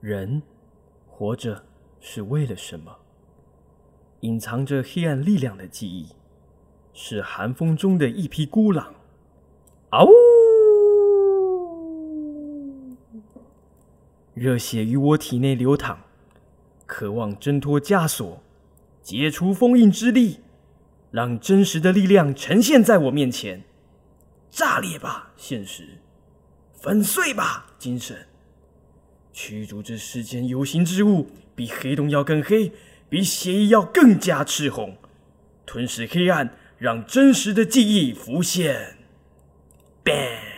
人活着是为了什么？隐藏着黑暗力量的记忆，是寒风中的一匹孤狼。嗷呜！热血于我体内流淌，渴望挣脱枷锁，解除封印之力，让真实的力量呈现在我面前。炸裂吧，现实！粉碎吧，精神！驱逐这世间游行之物，比黑洞要更黑，比血液要更加赤红，吞噬黑暗，让真实的记忆浮现。Bang！